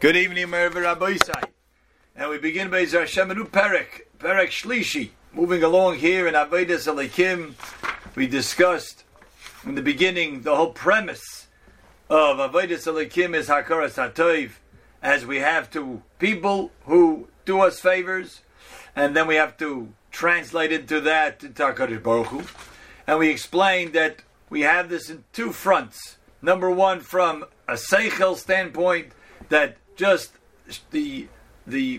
Good evening, wherever Yisai. And we begin by Hashem, a new Perek Shlishi. Moving along here in Avodas HaElokim, we discussed in the beginning the whole premise of Avodas HaElokim is Hakaras Hatov, as we have to people who do us favors, and then we have to translate into that into HaKadosh Baruch Hu. And we explained that we have this in two fronts. Number one, from a Seichel standpoint, that just the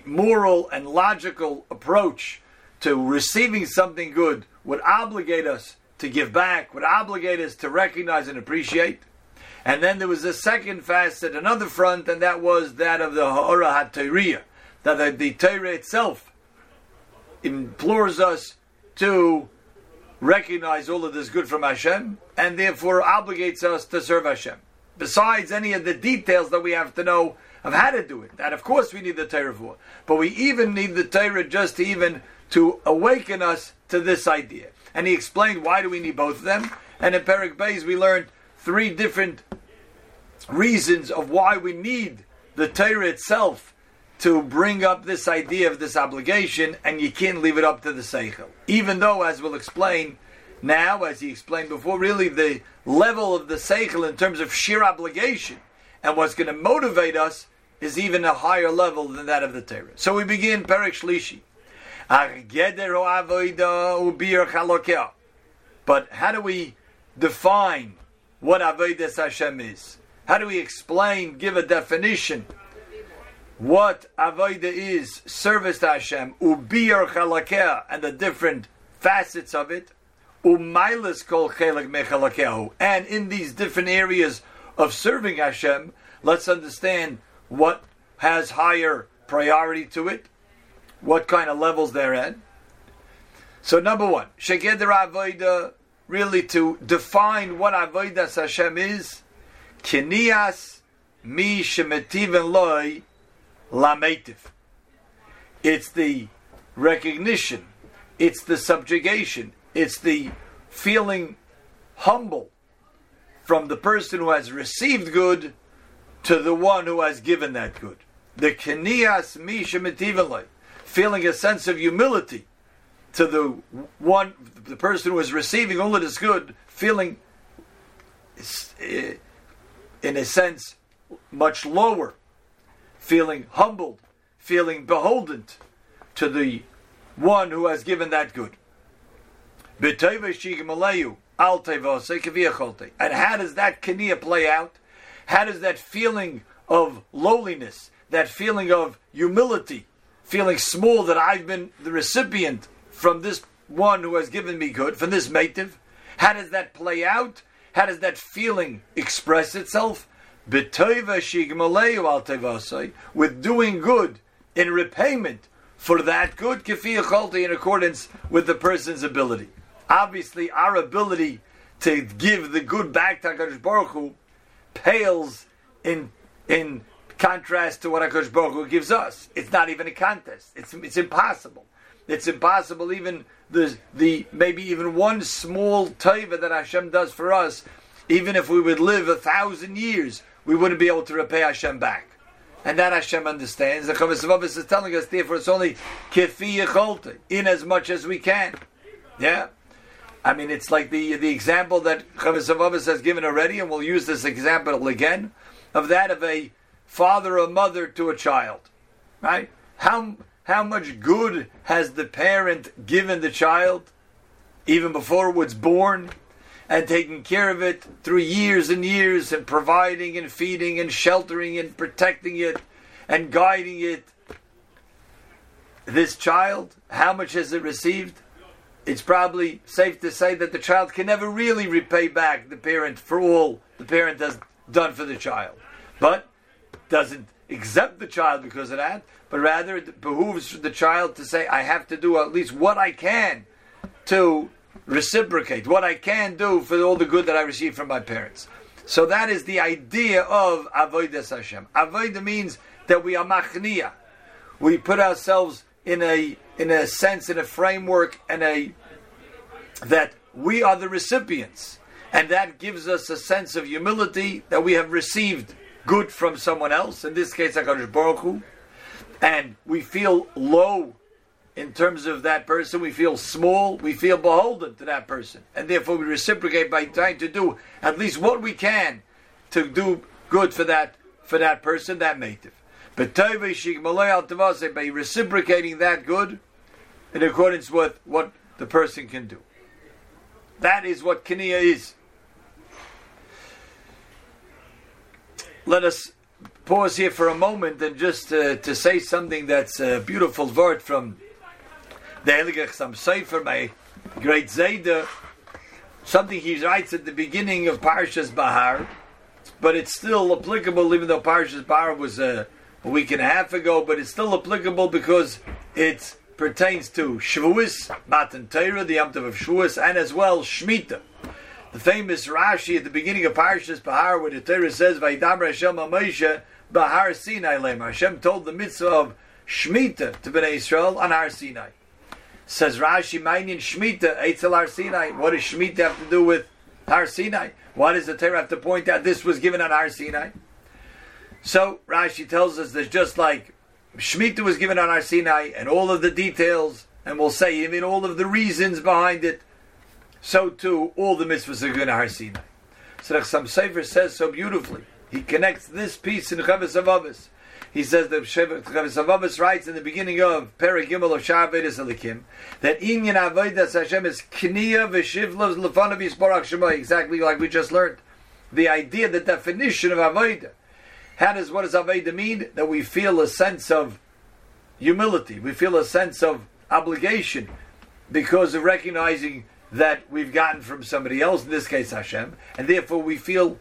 moral and logical approach to receiving something good would obligate us to give back, would obligate us to recognize and appreciate. And then there was a second facet, another front, and that was that of the hora HaToyriyah, that the Torah itself implores us to recognize all of this good from Hashem, and therefore obligates us to serve Hashem. Besides any of the details that we have to know of how to do it. That of course we need the Torah for. But we even need the Torah just to even to awaken us to this idea. And he explained why do we need both of them. And in Parak Bayes we learned three different reasons of why we need the Torah itself to bring up this idea of this obligation, and you can't leave it up to the Seichel. Even though, as we'll explain now, as he explained before, really the level of the Seichel in terms of sheer obligation and what's going to motivate us is even a higher level than that of the Torah. So we begin Perek Shlishi. But how do we define what Avedas Hashem is? How do we explain, give a definition, what Avoida is, service to Hashem, ubiyar chalakeh, and the different facets of it, umaylis kol chelak mechalakehu. And in these different areas of serving Hashem, let's understand what has higher priority to it, what kind of levels they're at. So number one, Shekedra Avoida, really to define what Avodas Hashem is, Kiniyas me shemetivloi lamatif. It's the recognition, it's the subjugation, it's the feeling humble from the person who has received good to the one who has given that good. The Kiniyas me shemetivloi, feeling a sense of humility to the person who is receiving all of this good, feeling in a sense much lower, feeling humbled, feeling beholden to the one who has given that good. Beteva Shig Maleu Altevasei Kafiachalte. And how does that Kinea play out? How does that feeling of lowliness, that feeling of humility, feeling small that I've been the recipient from this one who has given me good, from this meitiv, how does that play out? How does that feeling express itself? Beteva Shig Maleu Altevasai, with doing good in repayment for that good, Kafiachalte, in accordance with the person's ability. Obviously, our ability to give the good back to HaKadosh Baruch Hu pales in contrast to what HaKadosh Baruch Hu gives us. It's not even a contest. It's impossible. It's impossible. Even the maybe even one small tayvus that Hashem does for us. Even if we would live 1,000 years, we wouldn't be able to repay Hashem back. And that Hashem understands. The Khomasabas is telling us, therefore, it's only Kafiachalte, in as much as we can. Yeah? I mean, it's like the example that Khomasabas has given already, and we'll use this example again, of that of a father or mother to a child. Right? How much good has the parent given the child, even before it was born? And taking care of it through years and years, and providing and feeding and sheltering and protecting it and guiding it. This child, how much has it received? It's probably safe to say that the child can never really repay back the parent for all the parent has done for the child. But doesn't exempt the child because of that, but rather it behooves the child to say, I have to do at least what I can to reciprocate what I can do for all the good that I received from my parents. So that is the idea of Avodas Hashem. Avodah means that we are machnia. We put ourselves in a sense, in a framework, that we are the recipients. And that gives us a sense of humility that we have received good from someone else, in this case HaKadosh Baruch Hu, and we feel low in terms of that person, we feel small, we feel beholden to that person, and therefore we reciprocate by trying to do at least what we can to do good for that person, that native. But Tevay Sheik Malay Al-Tavaseh, by reciprocating that good in accordance with what the person can do. That is what Kinea is. Let us pause here for a moment and just to say something that's a beautiful word from the HaGaon Chasam Sofer, my great Zayde. Something he writes at the beginning of Parshas Behar, but it's still applicable even though Parshas Behar was a week and a half ago, but it's still applicable because it's pertains to Shavuos, Matan Torah, the Yom Tov of Shavuos, and as well Shemitah. The famous Rashi at the beginning of Parshas Behar, where the Torah says, "Vayidamar Hashem al Moshe b'Har Sinai lema." Hashem told the mitzvah of Shemitah to Bnei Israel on Har Sinai. Says Rashi, "Ma'inyan Shemitah eitzel Har Sinai." What does Shemitah have to do with Har Sinai? Why does the Torah have to point out this was given on Har Sinai? So Rashi tells us that just like Shemitah was given on Har Sinai, and all of the details, and we'll say even all of the reasons behind it, so too all the mitzvahs are given on Har Sinai. So the Chasam Sofer says so beautifully. He connects this piece in Khomasabas. He says that Khomasabas writes in the beginning of Perek Gimel of Avedas HaElokim that Inyan Avodas Hashem is Kinea v'shivlos l'fanav yisborach shemo, exactly like we just learned. The idea, the definition of Avodah. What does Avodah mean? That we feel a sense of humility. We feel a sense of obligation because of recognizing that we've gotten from somebody else, in this case Hashem, and therefore we feel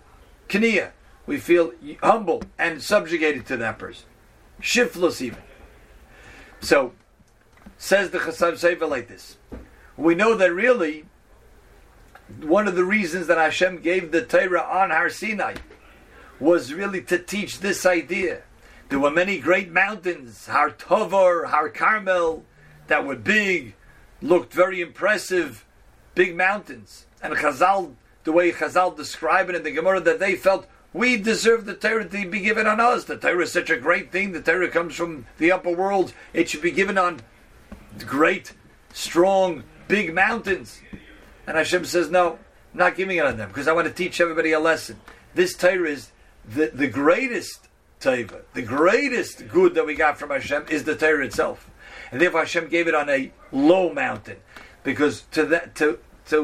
kiniyah. We feel humble and subjugated to that person. Shiftless even. So, says the Chasam Sofer like this. We know that really, one of the reasons that Hashem gave the Torah on Har Sinai was really to teach this idea. There were many great mountains, Har Tovor, Har Carmel, that were big, looked very impressive, big mountains. And Chazal, the way Chazal described it in the Gemara, that they felt, we deserve the Torah to be given on us. The Torah is such a great thing. The Torah comes from the upper world. It should be given on great, strong, big mountains. And Hashem says, no, I'm not giving it on them because I want to teach everybody a lesson. This Torah is the greatest tayvus, the greatest good that we got from Hashem is the Torah itself. And therefore Hashem gave it on a low mountain. Because to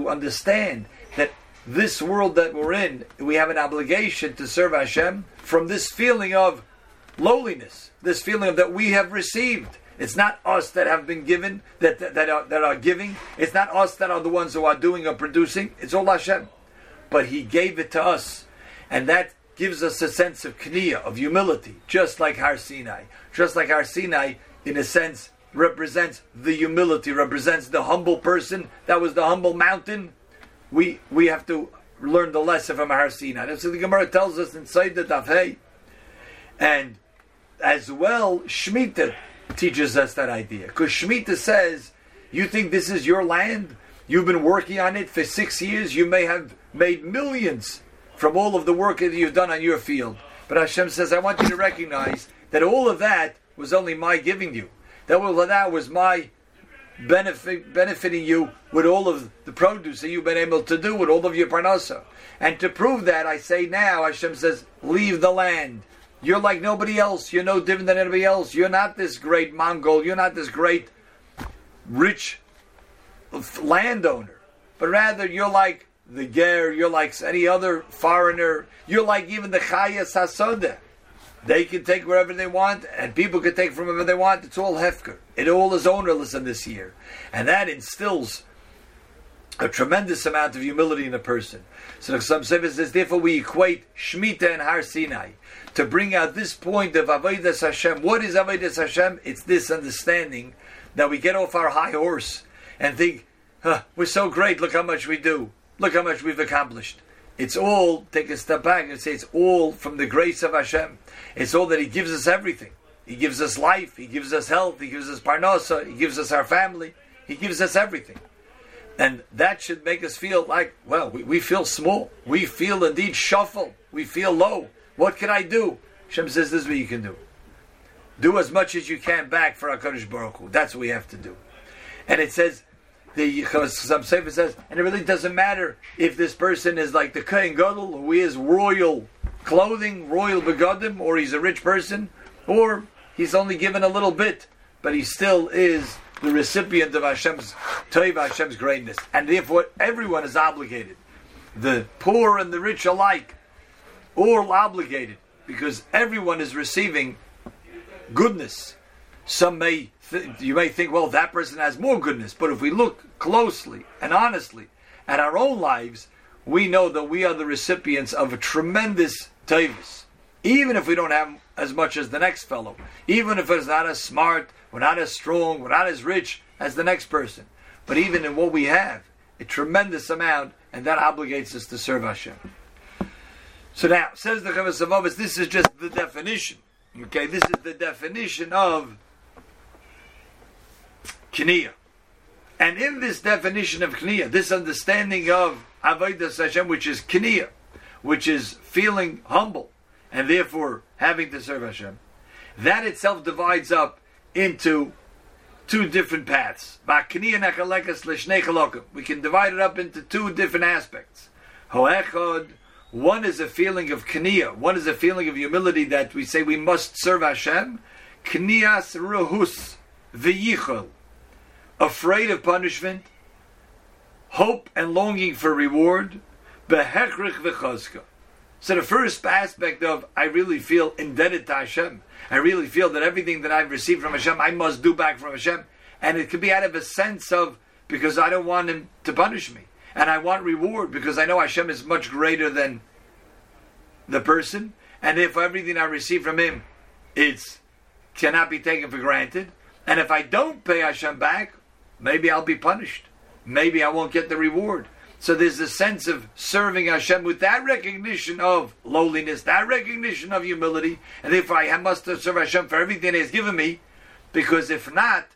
understand that this world that we're in, we have an obligation to serve Hashem from this feeling of lowliness, this feeling of that we have received. It's not us that have been given, that are giving. It's not us that are the ones who are doing or producing. It's all Hashem. But He gave it to us. And that gives us a sense of kiniyah, of humility, just like Har Sinai. Just like Har Sinai, in a sense, represents the humility, represents the humble person. That was the humble mountain. We have to learn the lesson from Har Sinai. That's what the Gemara tells us in Zayde Daf Hey. And as well, Shemitah teaches us that idea. Because Shemitah says, you think this is your land? You've been working on it for 6 years. You may have made millions from all of the work that you've done on your field. But Hashem says, I want you to recognize that all of that was only my giving you. That all of that was my benefiting you with all of the produce that you've been able to do with all of your parnasa. And to prove that, I say now, Hashem says, leave the land. You're like nobody else. You're no different than anybody else. You're not this great Mongol. You're not this great rich landowner. But rather, you're like the ger, you're like any other foreigner, you're like even the chayas hasoda. They can take wherever they want, and people can take from wherever they want. It's all hefker. It all is ownerless in this year. And that instills a tremendous amount of humility in a person. So Chasam Sofer says, therefore we equate Shemitah and Har Sinai to bring out this point of Avodas Hashem. What is Avodas Hashem? It's this understanding that we get off our high horse and think, we're so great, look how much we do. Look how much we've accomplished. It's all, take a step back and say, it's all from the grace of Hashem. It's all that He gives us everything. He gives us life. He gives us health. He gives us parnasa. He gives us our family. He gives us everything. And that should make us feel like, well, we feel small. We feel indeed shuffle. We feel low. What can I do? Hashem says, this is what you can do. Do as much as you can back for HaKadosh Baruch Hu. That's what we have to do. And it says, the Chazal Sefer says, and it really doesn't matter if this person is like the Kohen Gadol, who wears royal clothing, royal begadim, or he's a rich person, or he's only given a little bit, but he still is the recipient of Hashem's tov, Hashem's greatness. And therefore, everyone is obligated. The poor and the rich alike, all obligated, because everyone is receiving goodness. Some may you may think, well, that person has more goodness, but if we look closely and honestly at our own lives, we know that we are the recipients of a tremendous tayvus, even if we don't have as much as the next fellow, even if it's not as smart, we're not as strong, we're not as rich as the next person, but even in what we have, a tremendous amount, and that obligates us to serve Hashem. So now, says the Khomasabas, this is just the definition. Okay, this is the definition of Kinea. And in this definition of Kinea, this understanding of Avedas Hashem, which is Kinea, which is feeling humble, and therefore having to serve Hashem, that itself divides up into two different paths. We can divide it up into two different aspects. One is a feeling of Kinea. One is a feeling of humility that we say we must serve Hashem. Kiniyas ruhus v'yichol. Afraid of punishment. Hope and longing for reward. Behechrich v'chazka. So the first aspect of I really feel indebted to Hashem. I really feel that everything that I've received from Hashem, I must do back from Hashem. And it could be out of a sense of, because I don't want Him to punish me. And I want reward because I know Hashem is much greater than the person. And if everything I receive from Him, it cannot be taken for granted. And if I don't pay Hashem back, maybe I'll be punished. Maybe I won't get the reward. So there's a sense of serving Hashem with that recognition of lowliness, that recognition of humility. And therefore I must serve Hashem for everything He's given me, because if not,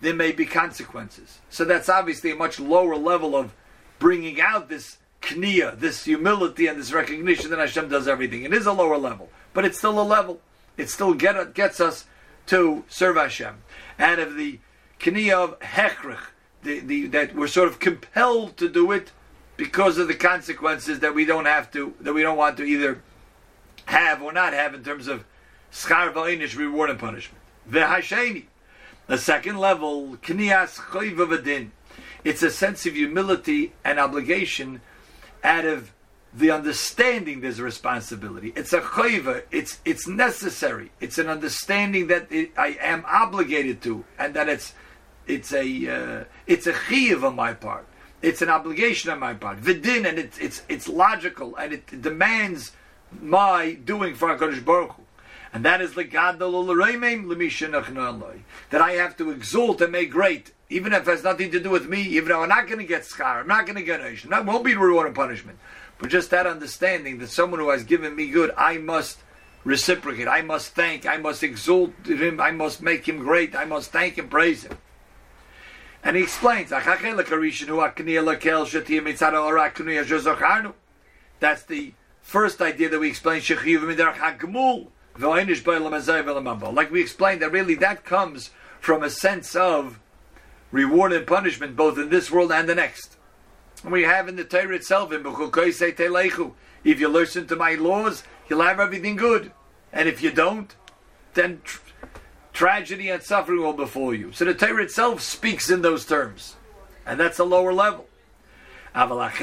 there may be consequences. So that's obviously a much lower level of bringing out this kniya, this humility, and this recognition that Hashem does everything. It is a lower level, but it's still a level. It still gets us to serve Hashem. Out of the kniya of hechrich, that we're sort of compelled to do it because of the consequences that we don't have to, that we don't want to either have or not have in terms of schar v'inish, reward and punishment. V'hasheni, the second level, kniyas chiyuv v'din. It's a sense of humility and obligation out of the understanding there's a responsibility. It's a chiyuv, it's necessary. It's an understanding that I am obligated to, and that it's a chiyuv on my part. It's an obligation on my part. V'din, and it's logical, and it demands my doing for HaKadosh Baruch Hu. And that is that I have to exalt and make great, even if it has nothing to do with me, even though I'm not going to get schar, I'm not going to get oish, I won't be reward and punishment. But just that understanding that someone who has given me good, I must reciprocate, I must thank, I must exalt him, I must make him great, I must thank and praise him. And he explains, that's the first idea that we explain, like we explained, that really that comes from a sense of reward and punishment, both in this world and the next. And we have in the Torah itself, if you listen to my laws, you'll have everything good. And if you don't, then tragedy and suffering will befall you. So the Torah itself speaks in those terms. And that's a lower level. That's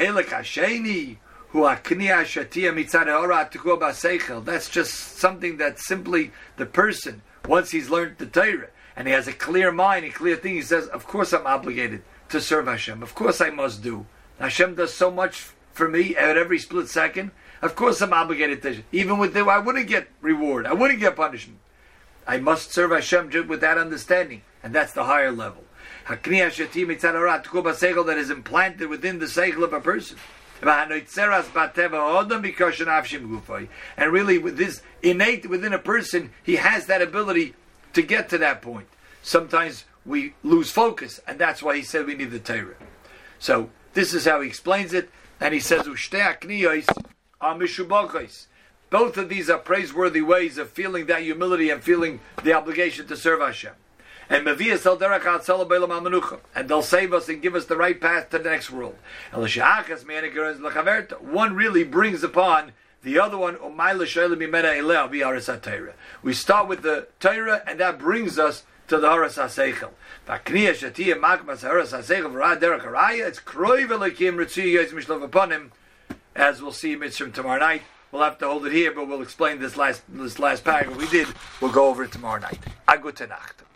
just something that simply the person, once he's learned the Torah, and he has a clear mind, a clear thing, he says, of course I'm obligated to serve Hashem. Of course I must do. Hashem does so much for me at every split second. Of course I'm obligated to. Even with I wouldn't get reward. I wouldn't get punishment. I must serve Hashem with that understanding. And that's the higher level. That is implanted within the seichel of a person. And really, with this innate within a person, he has that ability to get to that point. Sometimes we lose focus, and that's why he said we need the Torah. So this is how he explains it, and he says, Both of these are praiseworthy ways of feeling that humility and feeling the obligation to serve Hashem. And they'll save us and give us the right path to the next world. One really brings upon the other one. We start with the Torah, and that brings us to the hora Seichel. It's kroiv, as we'll see mitzvah tomorrow night. We'll have to hold it here, but we'll explain this last paragraph we did. We'll go over it tomorrow night. A gute Nacht.